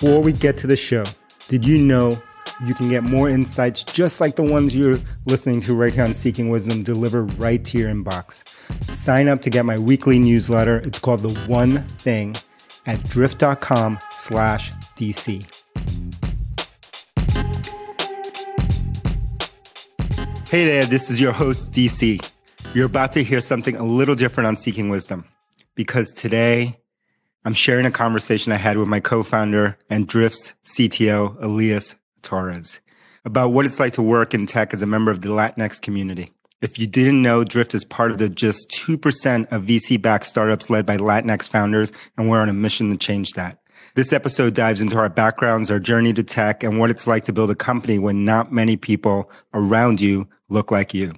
Before we get to the show, did you know you can get more insights just like the ones you're listening to right here on Seeking Wisdom delivered right to your inbox? Sign up to get my weekly newsletter. It's called The One Thing at drift.com/DC. Hey there, this is your host, DC. You're about to hear something a little different on Seeking Wisdom, because today I'm sharing a conversation I had with my co-founder and Drift's CTO, Elias Torres, about what it's like to work in tech as a member of the Latinx community. If you didn't know, Drift is part of the just 2% of VC-backed startups led by Latinx founders, and we're on a mission to change that. This episode dives into our backgrounds, our journey to tech, and what it's like to build a company when not many people around you look like you.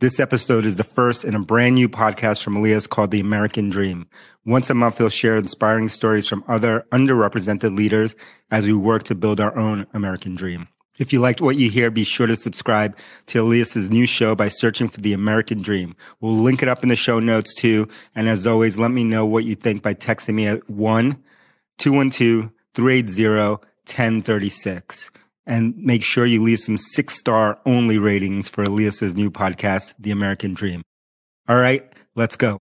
This episode is the first in a brand new podcast from Elias called The American Dream. Once a month, he'll share inspiring stories from other underrepresented leaders as we work to build our own American dream. If you liked what you hear, be sure to subscribe to Elias's new show by searching for The American Dream. We'll link it up in the show notes too. And as always, let me know what you think by texting me at 1-212-380-1036. And make sure you leave some 6-star only ratings for Elias's new podcast, The American Dream. All right, let's go.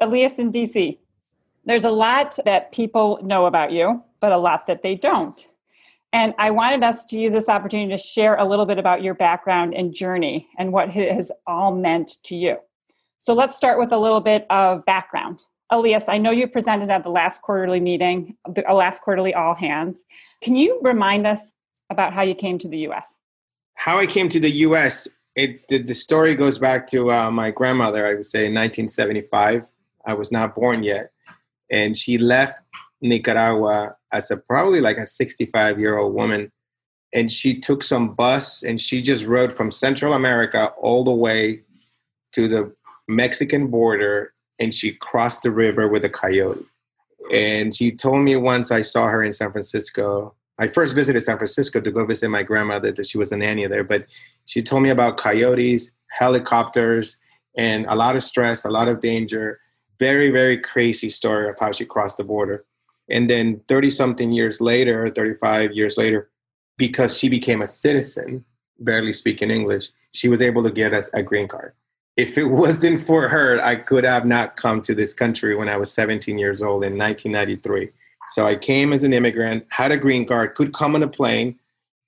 Elias in DC. There's a lot that people know about you, but a lot that they don't. And I wanted us to use this opportunity to share a little bit about your background and journey and what it has all meant to you. So let's start with a little bit of background. Elias, I know you presented at the last quarterly meeting, the last quarterly all hands. Can you remind us about how you came to the U.S.? How I came to the U.S., the story goes back to my grandmother, I would say, in 1975. I was not born yet. And she left Nicaragua as probably like a 65-year-old woman. And she took some bus and she just rode from Central America all the way to the Mexican border. And she crossed the river with a coyote. And she told me once I saw her in San Francisco. I first visited San Francisco to go visit my grandmother. She was a nanny there. But she told me about coyotes, helicopters, and a lot of stress, a lot of danger. Very, very crazy story of how she crossed the border. And then 30-something years later, 35 years later, because she became a citizen, barely speaking English, she was able to get us a green card. If it wasn't for her, I could have not come to this country when I was 17 years old in 1993. So I came as an immigrant, had a green card, could come on a plane,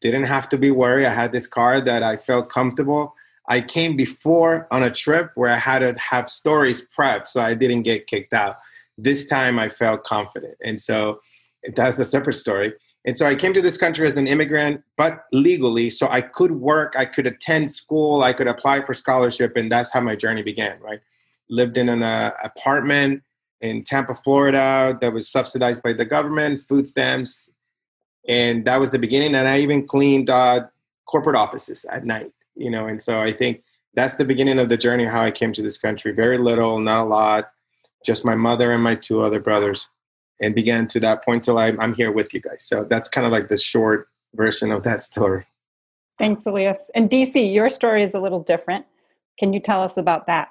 didn't have to be worried. I had this card that I felt comfortable. I came before on a trip where I had to have stories prepped so I didn't get kicked out. This time I felt confident. And so that's a separate story. And so I came to this country as an immigrant, but legally, so I could work, I could attend school, I could apply for scholarship, and that's how my journey began, right? Lived in an apartment in Tampa, Florida, that was subsidized by the government, food stamps, and that was the beginning. And I even cleaned corporate offices at night, you know, and so I think that's the beginning of the journey, how I came to this country. Very little, not a lot, just my mother and my two other brothers. And began to that point till I'm here with you guys. So that's kind of like the short version of that story. Thanks, Elias. And DC, your story is a little different. Can you tell us about that?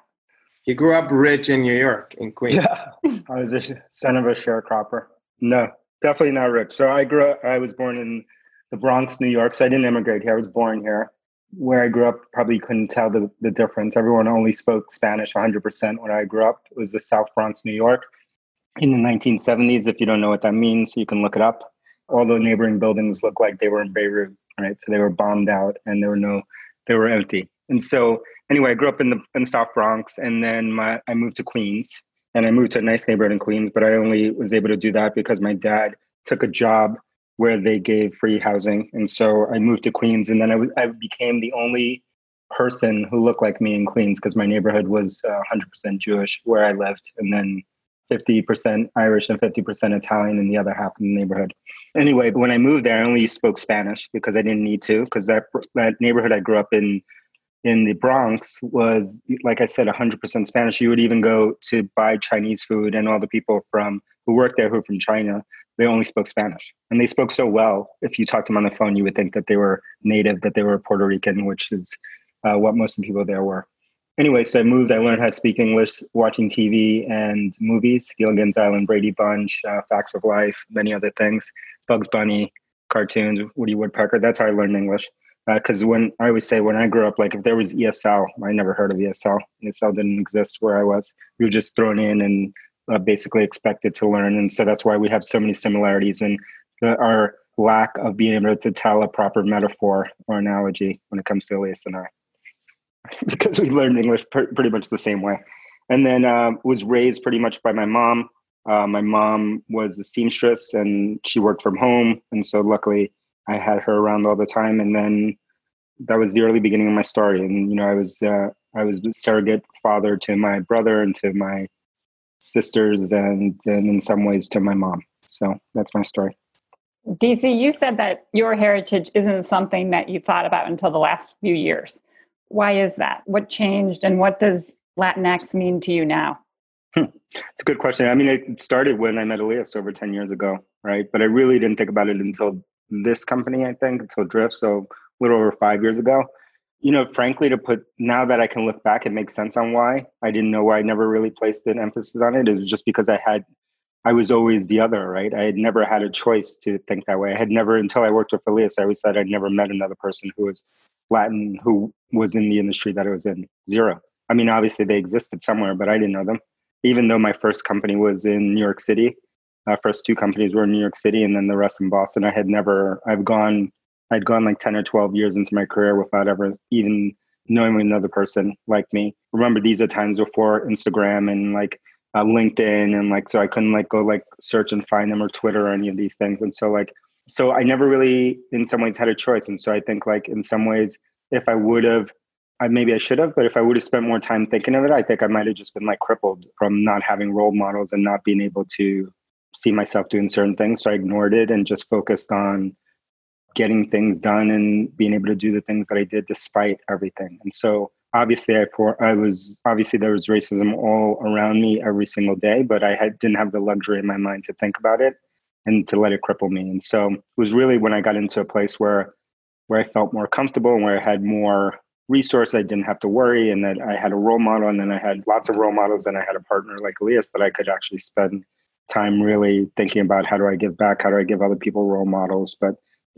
You grew up rich in New York, in Queens. Yeah. I was the son of a sharecropper. No, definitely not rich. So I was born in the Bronx, New York. So I didn't immigrate here. I was born here. Where I grew up, probably couldn't tell the difference. Everyone only spoke Spanish 100% when I grew up. It was the South Bronx, New York. In the 1970s, if you don't know what that means, you can look it up. All the neighboring buildings looked like they were in Beirut, right? So they were bombed out and they were empty. And so anyway, I grew up in the South Bronx, and then I moved to Queens, and I moved to a nice neighborhood in Queens, but I only was able to do that because my dad took a job where they gave free housing. And so I moved to Queens, and then I became the only person who looked like me in Queens because my neighborhood was 100% Jewish where I lived. And then 50% Irish and 50% Italian and the other half in the neighborhood. Anyway, when I moved there, I only spoke Spanish because I didn't need to, because that neighborhood I grew up in the Bronx was, like I said, 100% Spanish. You would even go to buy Chinese food, and all the people who worked there who were from China, they only spoke Spanish. And they spoke so well, if you talked to them on the phone, you would think that they were native, that they were Puerto Rican, which is what most of the people there were. Anyway, so I moved. I learned how to speak English, watching TV and movies, Gilligan's Island, Brady Bunch, Facts of Life, many other things, Bugs Bunny, cartoons, Woody Woodpecker. That's how I learned English. Because when I always say when I grew up, like if there was ESL, I never heard of ESL. ESL didn't exist where I was. We were just thrown in and basically expected to learn. And so that's why we have so many similarities in our lack of being able to tell a proper metaphor or analogy when it comes to Elias and I. Because we learned English pretty much the same way. And then was raised pretty much by my mom. My mom was a seamstress and she worked from home. And so luckily, I had her around all the time, and then that was the early beginning of my story. And you know, I was a surrogate father to my brother and to my sisters, and in some ways to my mom. So that's my story. DC, you said that your heritage isn't something that you thought about until the last few years. Why is that? What changed, and what does Latinx mean to you now? It's a good question. I mean, it started when I met Elias over 10 years ago, right? But I really didn't think about it until this company, I think, until Drift, so a little over 5 years ago. You know, frankly, now that I can look back, it makes sense on why. I didn't know why. I never really placed an emphasis on it. It was just because I was always the other, right? I had never had a choice to think that way. I had never, until I worked with Elias, I always said I'd never met another person who was Latin, who was in the industry that I was in. Zero. I mean, obviously they existed somewhere, but I didn't know them. Even though my first company was in New York City, our first two companies were in New York City and then the rest in Boston. I'd gone like 10 or 12 years into my career without ever even knowing another person like me. Remember, these are times before Instagram and like LinkedIn. And like, so I couldn't like go like search and find them or Twitter or any of these things. And so like, so I never really in some ways had a choice. And so I think like in some ways, if I would have, maybe I should have, but if I would have spent more time thinking of it, I think I might've just been like crippled from not having role models and not being able to see myself doing certain things. So I ignored it and just focused on getting things done and being able to do the things that I did despite everything. And so obviously obviously there was racism all around me every single day, but I didn't have the luxury in my mind to think about it and to let it cripple me. And so it was really when I got into a place where I felt more comfortable and where I had more resources, I didn't have to worry, and that I had a role model, and then I had lots of role models, and I had a partner like Elias that I could actually spend time really thinking about how do I give back? How do I give other people role models? But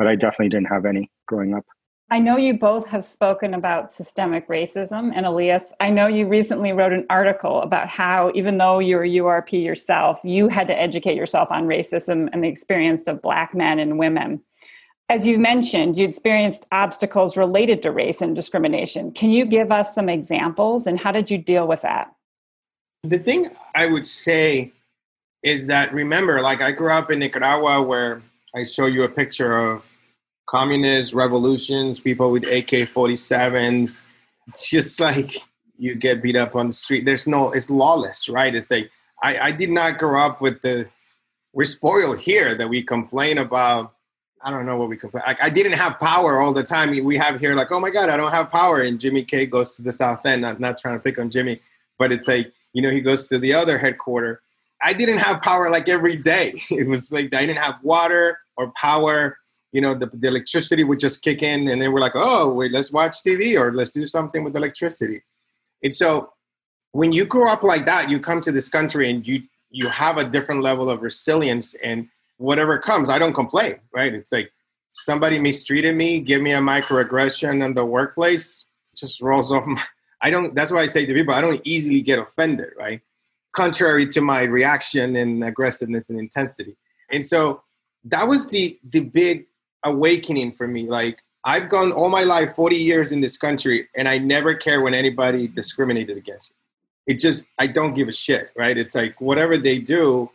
I definitely didn't have any growing up. I know you both have spoken about systemic racism. And Elias, I know you recently wrote an article about how, even though you're a URP yourself, you had to educate yourself on racism and the experience of Black men and women. As you mentioned, you experienced obstacles related to race and discrimination. Can you give us some examples? And how did you deal with that? The thing I would say is that, remember, like I grew up in Nicaragua where I show you a picture of communist revolutions, people with AK-47s. It's just like you get beat up on the street. It's lawless, right? It's like, I did not grow up with we're spoiled here that we complain about. I don't know what we complain. Like, I didn't have power all the time. We have here like, oh my God, I don't have power. And Jimmy K goes to the South End. I'm not trying to pick on Jimmy, but it's like, you know, he goes to the other headquarters. I didn't have power like every day. It was like I didn't have water or power. You know, the electricity would just kick in and then we're like, oh, wait, let's watch TV or let's do something with electricity. And so when you grow up like that, you come to this country and you have a different level of resilience and whatever comes, I don't complain, right? It's like somebody mistreated me, give me a microaggression in the workplace, just rolls off. That's why I say to people, I don't easily get offended, right? Contrary to my reaction and aggressiveness and intensity. And so that was the big awakening for me. Like I've gone all my life, 40 years in this country, and I never care when anybody discriminated against me. It just, I don't give a shit, right? It's like whatever they do,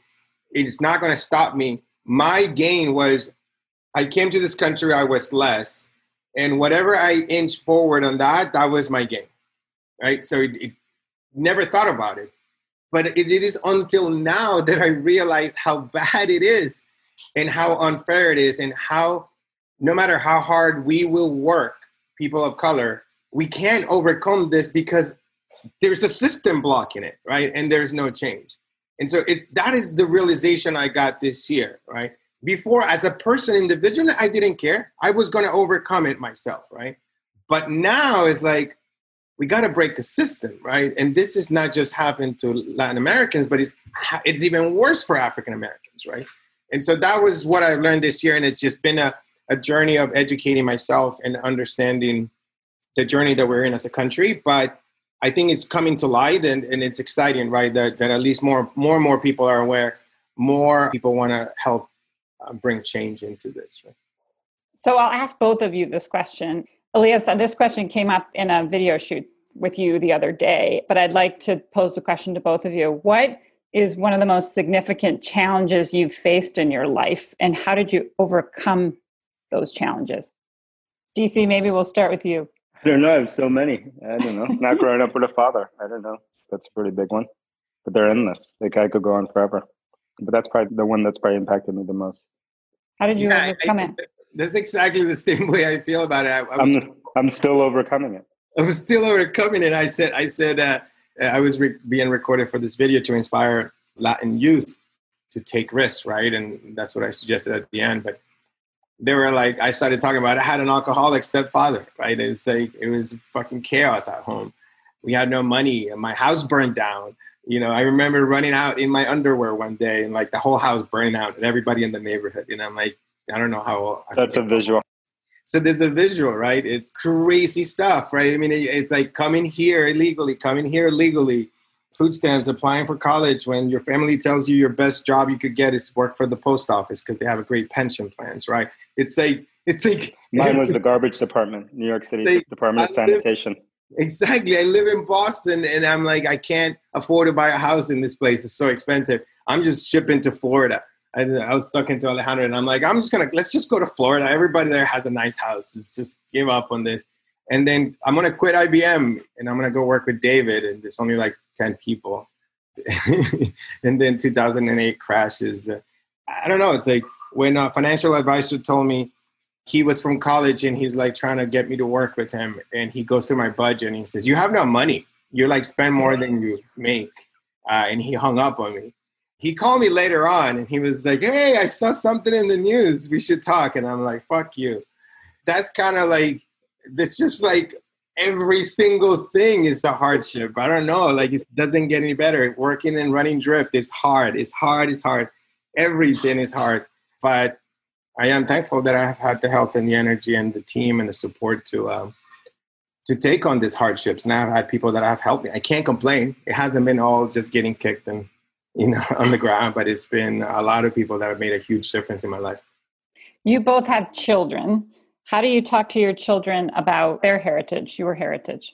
it's not going to stop me. My gain was I came to this country, I was less. And whatever I inched forward on that was my gain, right? So it never thought about it. But it is until now that I realize how bad it is and how unfair it is and how, no matter how hard we will work, people of color, we can't overcome this because there's a system blocking it, right? And there's no change. And so that is the realization I got this year, right? Before, as a person individually, I didn't care. I was going to overcome it myself, right? But now it's like, we got to break the system, right? And this is not just happening to Latin Americans, but it's even worse for African Americans, right? And so that was what I learned this year, and it's just been a journey of educating myself and understanding the journey that we're in as a country. But I think it's coming to light, and it's exciting, right? That at least more and more people are aware, more people want to help bring change into this, right? So I'll ask both of you this question. Elias, this question came up in a video shoot with you the other day, but I'd like to pose a question to both of you. What is one of the most significant challenges you've faced in your life, and how did you overcome those challenges? DC, maybe we'll start with you. I don't know. I have so many. I don't know. Not growing up with a father. I don't know. That's a pretty big one, but they're endless. Like, I could go on forever, but that's probably the one that's probably impacted me the most. How did you overcome it? That's exactly the same way I feel about it. I'm still overcoming it. I'm still overcoming it. I said, I was being recorded for this video to inspire Latin youth to take risks, right? And that's what I suggested at the end. But they were like, I started talking about, I had an alcoholic stepfather, right? It's like, it was fucking chaos at home. We had no money. And my house burned down. You know, I remember running out in my underwear one day and like the whole house burning out and everybody in the neighborhood. And I'm like, I don't know how. That's a visual. So there's a visual, right? It's crazy stuff, right? I mean, it's like coming here legally, food stamps, applying for college when your family tells you your best job you could get is work for the post office because they have a great pension plans, right? It's like mine was the garbage department, New York City Department of Sanitation. Exactly. I live in Boston and I'm like, I can't afford to buy a house in this place. It's so expensive. I'm just shipping to Florida. I was stuck into Alejandro and I'm like, let's just go to Florida. Everybody there has a nice house. Let's just give up on this. And then I'm going to quit IBM and I'm going to go work with David. And there's only like 10 people. And then 2008 crashes. I don't know. It's like when a financial advisor told me he was from college and he's like trying to get me to work with him. And he goes through my budget and he says, you have no money. You're like spend more than you make. And he hung up on me. He called me later on and he was like, hey, I saw something in the news. We should talk. And I'm like, fuck you. That's kind of like, this just like every single thing is a hardship. I don't know. Like it doesn't get any better. Working and running Drift is hard. It's hard. Everything is hard. But I am thankful that I have had the health and the energy and the team and the support to take on these hardships. And I've had people that have helped me. I can't complain. It hasn't been all just getting kicked and on the ground, but it's been a lot of people that have made a huge difference in my life. You both have children. How do you talk to your children about their heritage, your heritage?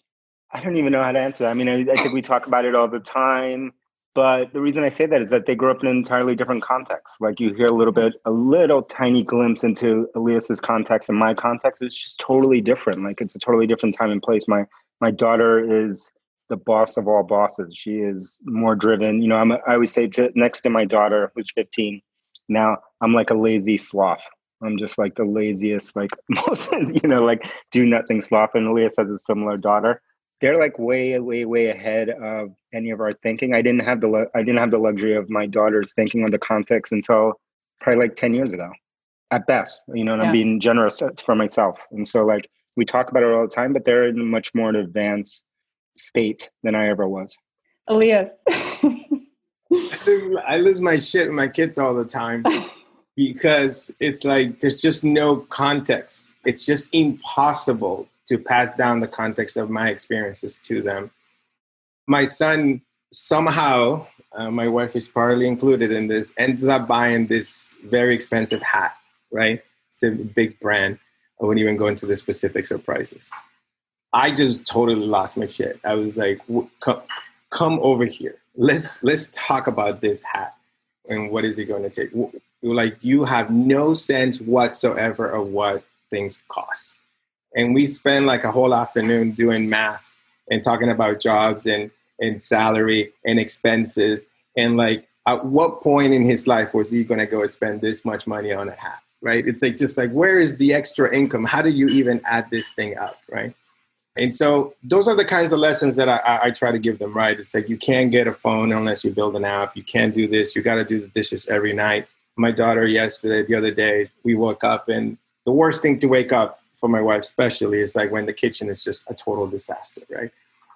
I don't even know how to answer that. I mean, I think we talk about it all the time, but the reason I say that is that they grew up in an entirely different context. Like you hear a little tiny glimpse into Elias's context and my context. It's just totally different. Like it's a totally different time and place. My daughter is the boss of all bosses. She is more driven. You know, I always say next to my daughter, who's 15, now I'm like a lazy sloth. I'm just like the laziest, like, most, you know, like do nothing sloth. And Elias has a similar daughter. They're like way, way, way ahead of any of our thinking. I didn't have the luxury of my daughter's thinking on the context until probably like 10 years ago at best, you know, and yeah. I'm being generous for myself. And so like, we talk about it all the time, but they're in much more advanced state than I ever was. Elias. I lose my shit with my kids all the time because it's like there's just no context. It's just impossible to pass down the context of my experiences to them. My son somehow, my wife is partly included in this, ends up buying this very expensive hat, right? It's a big brand. I wouldn't even go into the specifics of prices. I just totally lost my shit. I was like, come over here. Let's talk about this hat and what is it going to take? Like, you have no sense whatsoever of what things cost. And we spend like a whole afternoon doing math and talking about jobs and salary and expenses. And like, at what point in his life was he going to go and spend this much money on a hat, right? It's like, just like, where is the extra income? How do you even add this thing up, right? And so those are the kinds of lessons that I try to give them, right? It's like, you can't get a phone unless you build an app. You can't do this. You got to do the dishes every night. My daughter the other day, we woke up, and the worst thing to wake up for my wife especially is like when the kitchen is just a total disaster, right?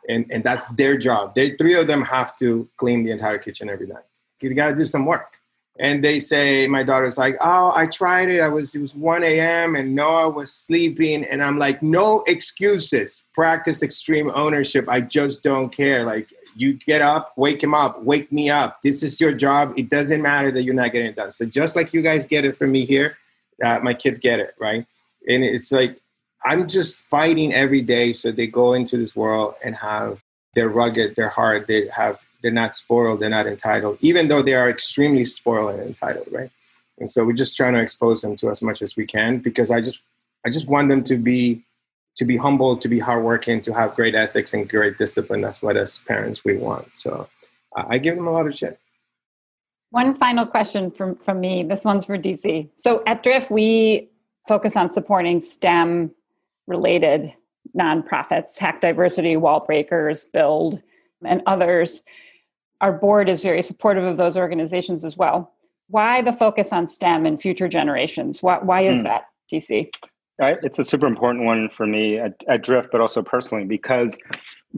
And that's their job. They, three of them have to clean the entire kitchen every night. You got to do some work. And they say, my daughter's like, oh, I tried it. It was 1 a.m. and Noah was sleeping. And I'm like, no excuses. Practice extreme ownership. I just don't care. Like, you get up, wake him up, wake me up. This is your job. It doesn't matter that you're not getting it done. So just like you guys get it from me here, my kids get it, right? And it's like, I'm just fighting every day so they go into this world and have, they're rugged, they're hard, they're not spoiled, they're not entitled, even though they are extremely spoiled and entitled, right? And so we're just trying to expose them to as much as we can, because I just want them to be humble, to be hardworking, to have great ethics and great discipline. That's what as parents we want. So I give them a lot of shit. One final question from me. This one's for DC. So at Drift, we focus on supporting STEM-related nonprofits, Hack Diversity, Wallbreakers, Build, and others. Our board is very supportive of those organizations as well. Why the focus on STEM and future generations? Why is that, DC? It's a super important one for me at Drift, but also personally, because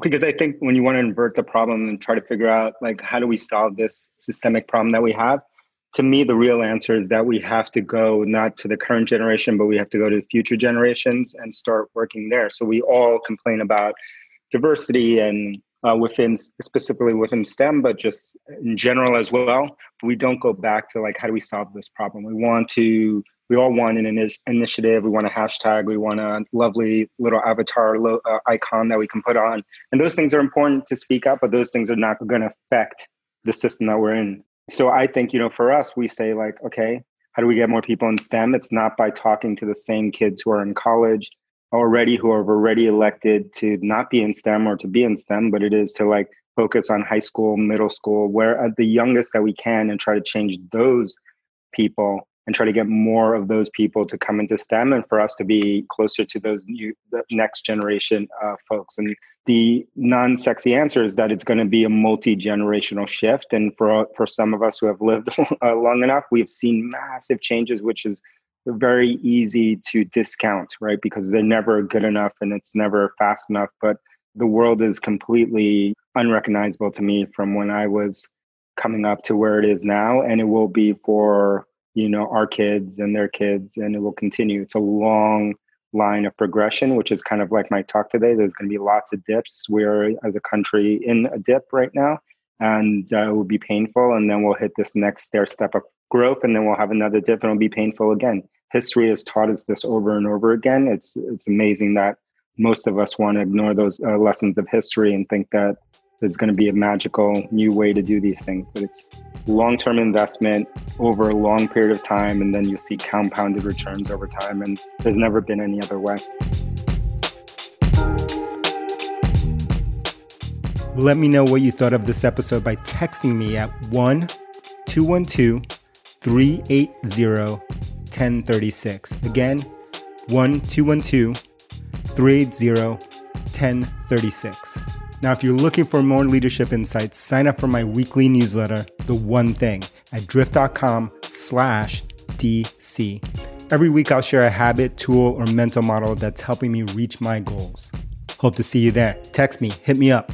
I think when you want to invert the problem and try to figure out, like, how do we solve this systemic problem that we have? To me, the real answer is that we have to go not to the current generation, but we have to go to future generations and start working there. So we all complain about diversity and specifically within STEM, but just in general as well. We don't go back to, like, how do we solve this problem? We all want an initiative. We want a hashtag. We want a lovely little avatar icon that we can put on. And those things are important to speak up, but those things are not going to affect the system that we're in. So I think, for us, we say, like, okay, how do we get more people in STEM? It's not by talking to the same kids who are in college already, who are already elected to not be in STEM or to be in STEM, but it is to, like, focus on high school, middle school, where at the youngest that we can, and try to change those people and try to get more of those people to come into STEM, and for us to be closer to those the next generation folks. And the non-sexy answer is that it's going to be a multi-generational shift. And for some of us who have lived long enough, we've seen massive changes, which is very easy to discount, right? Because they're never good enough and it's never fast enough. But the world is completely unrecognizable to me from when I was coming up to where it is now. And it will be for our kids and their kids, and it will continue. It's a long line of progression, which is kind of like my talk today. There's going to be lots of dips. We're, as a country, in a dip right now, and it will be painful. And then we'll hit this next stair step of growth, and then we'll have another dip, and it'll be painful again. History has taught us this over and over again. It's amazing that most of us want to ignore those lessons of history and think that there's going to be a magical new way to do these things, but it's long-term investment over a long period of time, and then you see compounded returns over time, and there's never been any other way. Let me know what you thought of this episode by texting me at 1-212-380-1036. Again, 1-212-380-1036. Now, if you're looking for more leadership insights, sign up for my weekly newsletter, The One Thing, at drift.com/DC. Every week, I'll share a habit, tool, or mental model that's helping me reach my goals. Hope to see you there. Text me, hit me up.